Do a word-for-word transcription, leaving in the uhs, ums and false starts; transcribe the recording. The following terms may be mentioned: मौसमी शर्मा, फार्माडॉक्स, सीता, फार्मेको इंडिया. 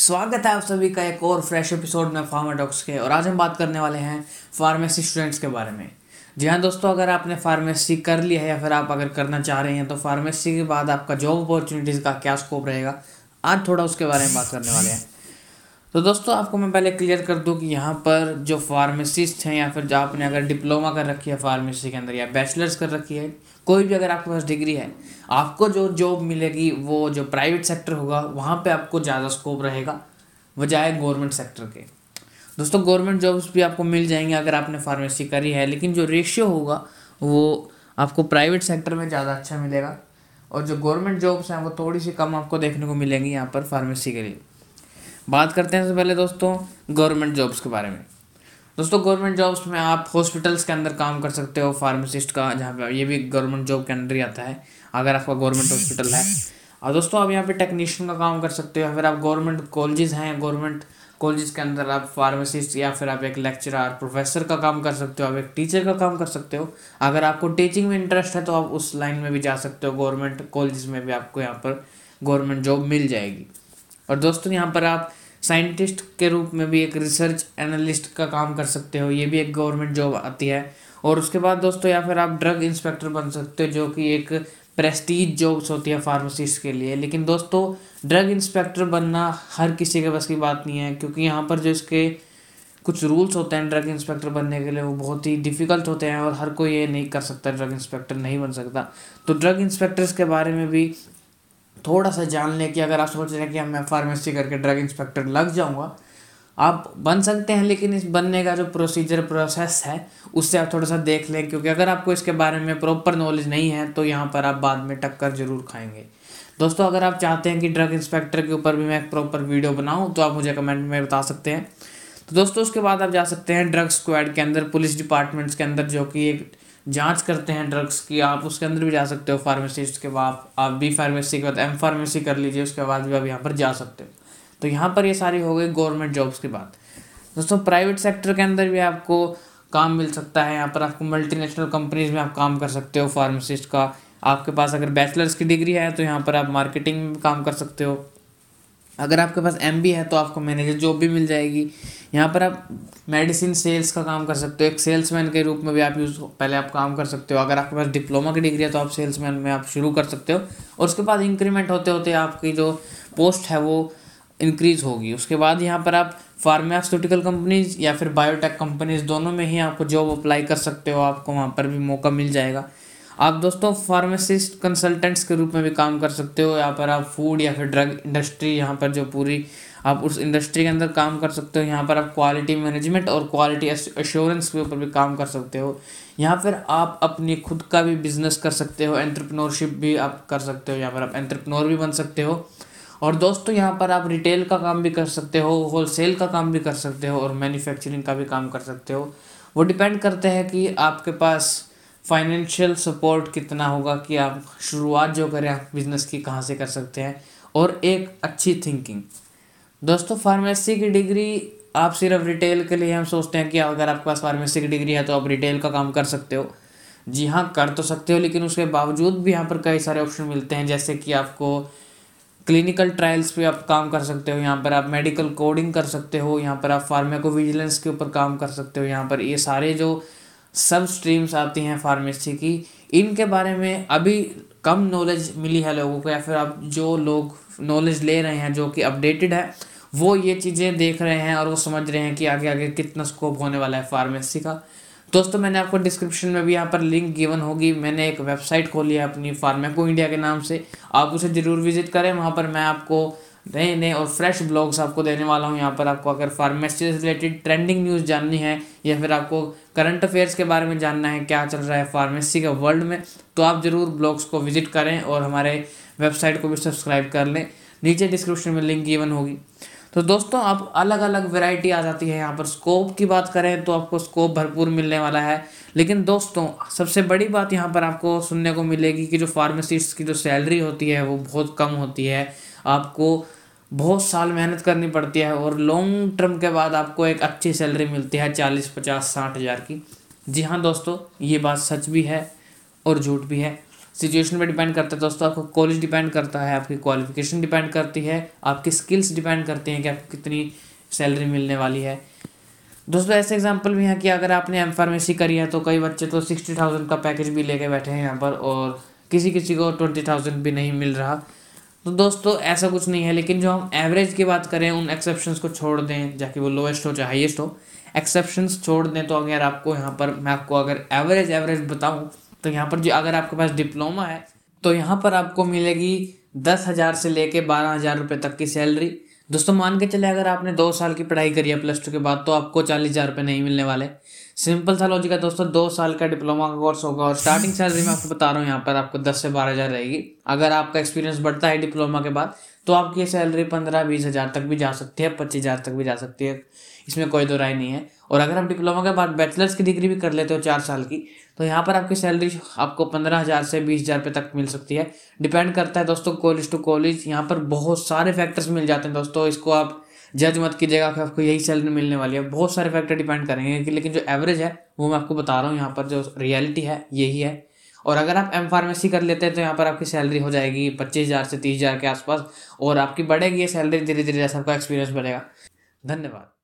स्वागत है आप सभी का एक और फ्रेश एपिसोड में फार्माडॉक्स के। और आज हम बात करने वाले हैं फार्मेसी स्टूडेंट्स के बारे में। जी हाँ दोस्तों, अगर आपने फार्मेसी कर लिया है या फिर आप अगर करना चाह रहे हैं तो फार्मेसी के बाद आपका जॉब अपॉर्चुनिटीज़ का क्या स्कोप रहेगा, आज थोड़ा उसके बारे में बात करने वाले हैं। तो दोस्तों आपको मैं पहले क्लियर कर दूँ कि यहाँ पर जो फार्मेसिस्ट हैं या फिर आपने अगर डिप्लोमा कर रखी है फार्मेसी के अंदर या बैचलर्स कर रखी है, कोई भी अगर आपके पास डिग्री है, आपको जो जॉब मिलेगी वो जो प्राइवेट सेक्टर होगा वहाँ पे आपको ज़्यादा स्कोप रहेगा बजाय गवर्नमेंट सेक्टर के। दोस्तों गवर्नमेंट जॉब्स भी आपको मिल जाएंगे अगर आपने फार्मेसी करी है, लेकिन जो रेशियो होगा वो आपको प्राइवेट सेक्टर में ज़्यादा अच्छा मिलेगा और जो गवर्नमेंट जॉब्स हैं वो थोड़ी सी कम आपको देखने को मिलेंगी यहाँ पर फार्मेसी के लिए। बात करते हैं सबसे पहले दोस्तों गवर्नमेंट जॉब्स के बारे में। दोस्तों गवर्नमेंट जॉब्स में आप हॉस्पिटल्स के अंदर काम कर सकते हो फार्मासिस्ट का, जहाँ पे ये भी गवर्नमेंट जॉब के अंदर ही आता है अगर आपका गवर्नमेंट हॉस्पिटल है। और दोस्तों आप यहाँ पे टेक्नीशियन का काम कर सकते हो, या फिर आप गवर्नमेंट कॉलेजेस हैं, गवर्नमेंट कॉलेजेस के अंदर आप फार्मासिस्ट या फिर आप एक लेक्चरर प्रोफेसर का काम कर सकते हो, आप एक टीचर का काम कर सकते हो। अगर आपको टीचिंग में इंटरेस्ट है तो आप उस लाइन में भी जा सकते हो, गवर्नमेंट कॉलेज में भी आपको यहाँ पर गवर्नमेंट जॉब मिल जाएगी। और दोस्तों यहाँ पर आप साइंटिस्ट के रूप में भी एक रिसर्च एनालिस्ट का काम कर सकते हो, ये भी एक गवर्नमेंट जॉब आती है। और उसके बाद दोस्तों या फिर आप ड्रग इंस्पेक्टर बन सकते हो, जो कि एक प्रेस्टीज जॉब्स होती है फार्मासिस्ट के लिए। लेकिन दोस्तों ड्रग इंस्पेक्टर बनना हर किसी के बस की बात नहीं है, क्योंकि यहाँ पर जो इसके कुछ रूल्स होते हैं ड्रग इंस्पेक्टर बनने के लिए वो बहुत ही डिफ़िकल्ट होते हैं और हर कोई ये नहीं कर सकता, ड्रग इंस्पेक्टर नहीं बन सकता। तो ड्रग इंस्पेक्टर्स के बारे में भी थोड़ा सा जान लें कि अगर आप सोच रहे हैं कि मैं फार्मेसी करके ड्रग इंस्पेक्टर लग जाऊंगा, आप बन सकते हैं, लेकिन इस बनने का जो प्रोसीजर प्रोसेस है उससे आप थोड़ा सा देख लें, क्योंकि अगर आपको इसके बारे में प्रॉपर नॉलेज नहीं है तो यहाँ पर आप बाद में टक्कर जरूर खाएंगे। दोस्तों अगर आप चाहते हैं कि ड्रग इंस्पेक्टर के ऊपर भी मैं एक प्रॉपर वीडियो बनाऊँ तो आप मुझे कमेंट में बता सकते हैं। तो दोस्तों उसके बाद आप जा सकते हैं ड्रग स्क्वाड के अंदर, पुलिस डिपार्टमेंट्स के अंदर जो कि एक जांच करते हैं ड्रग्स की, आप उसके अंदर भी जा सकते हो फार्मासिस्ट के बाद। आप बी फार्मेसी के बाद एम फार्मेसी कर लीजिए, उसके बाद भी आप यहाँ पर जा सकते हो। तो यहाँ पर ये सारी हो गई गवर्नमेंट जॉब्स की बात। दोस्तों प्राइवेट सेक्टर के अंदर भी आपको काम मिल सकता है, यहाँ पर आपको मल्टीनेशनल कंपनीज में आप काम कर सकते हो फार्मासिस्ट का। आपके पास अगर बैचलर्स की डिग्री है तो यहाँ पर आप मार्केटिंग में काम कर सकते हो, अगर आपके पास एम बी है तो आपको मैनेजर जॉब भी मिल जाएगी। यहाँ पर आप मेडिसिन सेल्स का काम कर सकते हो, एक सेल्समैन के रूप में भी आप यूज़ पहले आप काम कर सकते हो। अगर आपके पास डिप्लोमा की डिग्री है तो आप सेल्समैन में आप शुरू कर सकते हो और उसके बाद इंक्रीमेंट होते होते आपकी जो पोस्ट है वो इंक्रीज़ होगी। उसके बाद यहाँ पर आप फार्मास्यूटिकल कंपनीज या फिर बायोटेक कंपनीज दोनों में ही आपको जॉब अप्लाई कर सकते हो, आपको वहाँ पर भी मौका मिल जाएगा। आप दोस्तों फार्मासिस्ट कंसल्टेंट्स के रूप में भी काम कर सकते हो, यहाँ पर आप फूड या फिर ड्रग इंडस्ट्री, यहाँ पर जो पूरी आप उस इंडस्ट्री के अंदर काम कर सकते हो। यहाँ पर आप क्वालिटी मैनेजमेंट और क्वालिटी एश्योरेंस के ऊपर भी काम कर सकते हो। यहाँ पर आप अपनी खुद का भी बिजनेस कर सकते हो, एंटरप्रेन्योरशिप भी आप कर सकते हो, यहाँ पर आप एंटरप्रेन्योर भी बन सकते हो। और दोस्तों यहाँ पर आप रिटेल का काम भी कर सकते हो, होलसेल का काम भी कर सकते हो और मैन्युफैक्चरिंग का भी काम कर सकते हो। वो डिपेंड करते हैं कि आपके पास फाइनेंशियल सपोर्ट कितना होगा कि आप शुरुआत जो करें आप बिज़नेस की कहाँ से कर सकते हैं, और एक अच्छी थिंकिंग। दोस्तों फार्मेसी की डिग्री आप सिर्फ रिटेल के लिए हम सोचते हैं कि अगर आपके पास फार्मेसी की डिग्री है तो आप रिटेल का काम कर सकते हो। जी हाँ कर तो सकते हो, लेकिन उसके बावजूद भी यहाँ पर कई सारे ऑप्शन मिलते हैं, जैसे कि आपको क्लिनिकल ट्रायल्स पे आप काम कर सकते हो, यहाँ पर आप मेडिकल कोडिंग कर सकते हो, यहाँ पर आप फार्मेको विजिलेंस के ऊपर काम कर सकते हो। यहाँ पर ये सारे जो सब स्ट्रीम्स आती हैं फार्मेसी की, इनके बारे में अभी कम नॉलेज मिली है लोगों को, या फिर आप जो लोग नॉलेज ले रहे हैं जो कि अपडेटेड है वो ये चीज़ें देख रहे हैं और वो समझ रहे हैं कि आगे आगे कितना स्कोप होने वाला है फार्मेसी का। दोस्तों मैंने आपको डिस्क्रिप्शन में भी यहाँ पर लिंक गिवन होगी, मैंने एक वेबसाइट खोली है अपनी फार्मेको इंडिया के नाम से, आप उसे ज़रूर विजिट करें। वहाँ पर मैं आपको नए नए और फ्रेश ब्लॉग्स आपको देने वाला हूँ। यहाँ पर आपको अगर फार्मेसी से रिलेटेड ट्रेंडिंग न्यूज़ जाननी है या फिर आपको करंट अफेयर्स के बारे में जानना है क्या चल रहा है फार्मेसी के वर्ल्ड में, तो आप ज़रूर ब्लॉग्स को विजिट करें और हमारे वेबसाइट को भी सब्सक्राइब कर लें, नीचे डिस्क्रिप्शन में लिंक गिवन होगी। तो दोस्तों आप अलग अलग वैरायटी आ जाती है। यहाँ पर स्कोप की बात करें तो आपको स्कोप भरपूर मिलने वाला है, लेकिन दोस्तों सबसे बड़ी बात यहाँ पर आपको सुनने को मिलेगी कि जो फार्मासिस्ट की जो सैलरी होती है वो बहुत कम होती है, आपको बहुत साल मेहनत करनी पड़ती है और लॉन्ग टर्म के बाद आपको एक अच्छी सैलरी मिलती है चालीस पचास साठ हज़ार की। जी हाँ दोस्तों ये बात सच भी है और झूठ भी है। सिचुएशन पे डिपेंड करता है दोस्तों। आपका कॉलेज डिपेंड करता है, आपकी क्वालिफिकेशन डिपेंड करती है, आपकी स्किल्स डिपेंड करती हैं कि आपको कितनी सैलरी मिलने वाली है। दोस्तों ऐसे एग्जांपल भी हैं कि अगर आपने एम फार्मेसी करी है तो कई बच्चे तो सिक्सटी थाउजेंड का पैकेज भी लेके बैठे हैं यहाँ पर, और किसी किसी को ट्वेंटी थाउजेंड भी नहीं मिल रहा। तो दोस्तों ऐसा कुछ नहीं है, लेकिन जो हम एवरेज की बात करें, उन एक्सेप्शंस को छोड़ दें, जाकि वो लोएस्ट हो चाहे हाईएस्ट हो, एक्सेप्शंस छोड़ दें। तो अगर आपको यहाँ पर मैं आपको अगर एवरेज एवरेज बताऊँ तो यहाँ पर जो अगर आपके पास डिप्लोमा है तो यहाँ पर आपको मिलेगी दस हज़ार से लेके बारह हज़ार रुपये तक की सैलरी। दोस्तों मान के चले अगर आपने दो साल की पढ़ाई करी है प्लस टू के बाद तो आपको चालीस हज़ार रुपये नहीं मिलने वाले। सिंपल सा लॉजिक है दोस्तों, दो साल का डिप्लोमा का कोर्स होगा और स्टार्टिंग सैलरी मैं आपको बता रहा हूँ यहाँ पर आपको दस से बारह हज़ार रहेगी। अगर आपका एक्सपीरियंस बढ़ता है डिप्लोमा के बाद तो आपकी सैलरी पंद्रह बीस हज़ार तक भी जा सकती है, पच्चीस हज़ार तक भी जा सकती है, इसमें कोई दो राय नहीं है। और अगर आप डिप्लोमा के बाद बैचलर्स की डिग्री भी कर लेते हो चार साल की तो यहाँ पर आपकी सैलरी आपको पंद्रह हज़ार से बीस हज़ार रुपये तक मिल सकती है। डिपेंड करता है दोस्तों कॉलेज टू कॉलेज, यहाँ पर बहुत सारे फैक्टर्स मिल जाते हैं दोस्तों। इसको आप जज मत कीजिएगा कि आपको यही सैलरी मिलने वाली है, बहुत सारे फैक्टर डिपेंड करेंगे कि, लेकिन जो एवरेज है वो मैं आपको बता रहा हूँ, यहाँ पर जो रियलिटी है यही है। और अगर आप एम फार्मेसी कर लेते हैं तो यहाँ पर आपकी सैलरी हो जाएगी पच्चीस हज़ार से तीस हज़ार के आसपास और आपकी बढ़ेगी ये सैलरी धीरे धीरे जैसा आपका एक्सपीरियंस बढ़ेगा। धन्यवाद।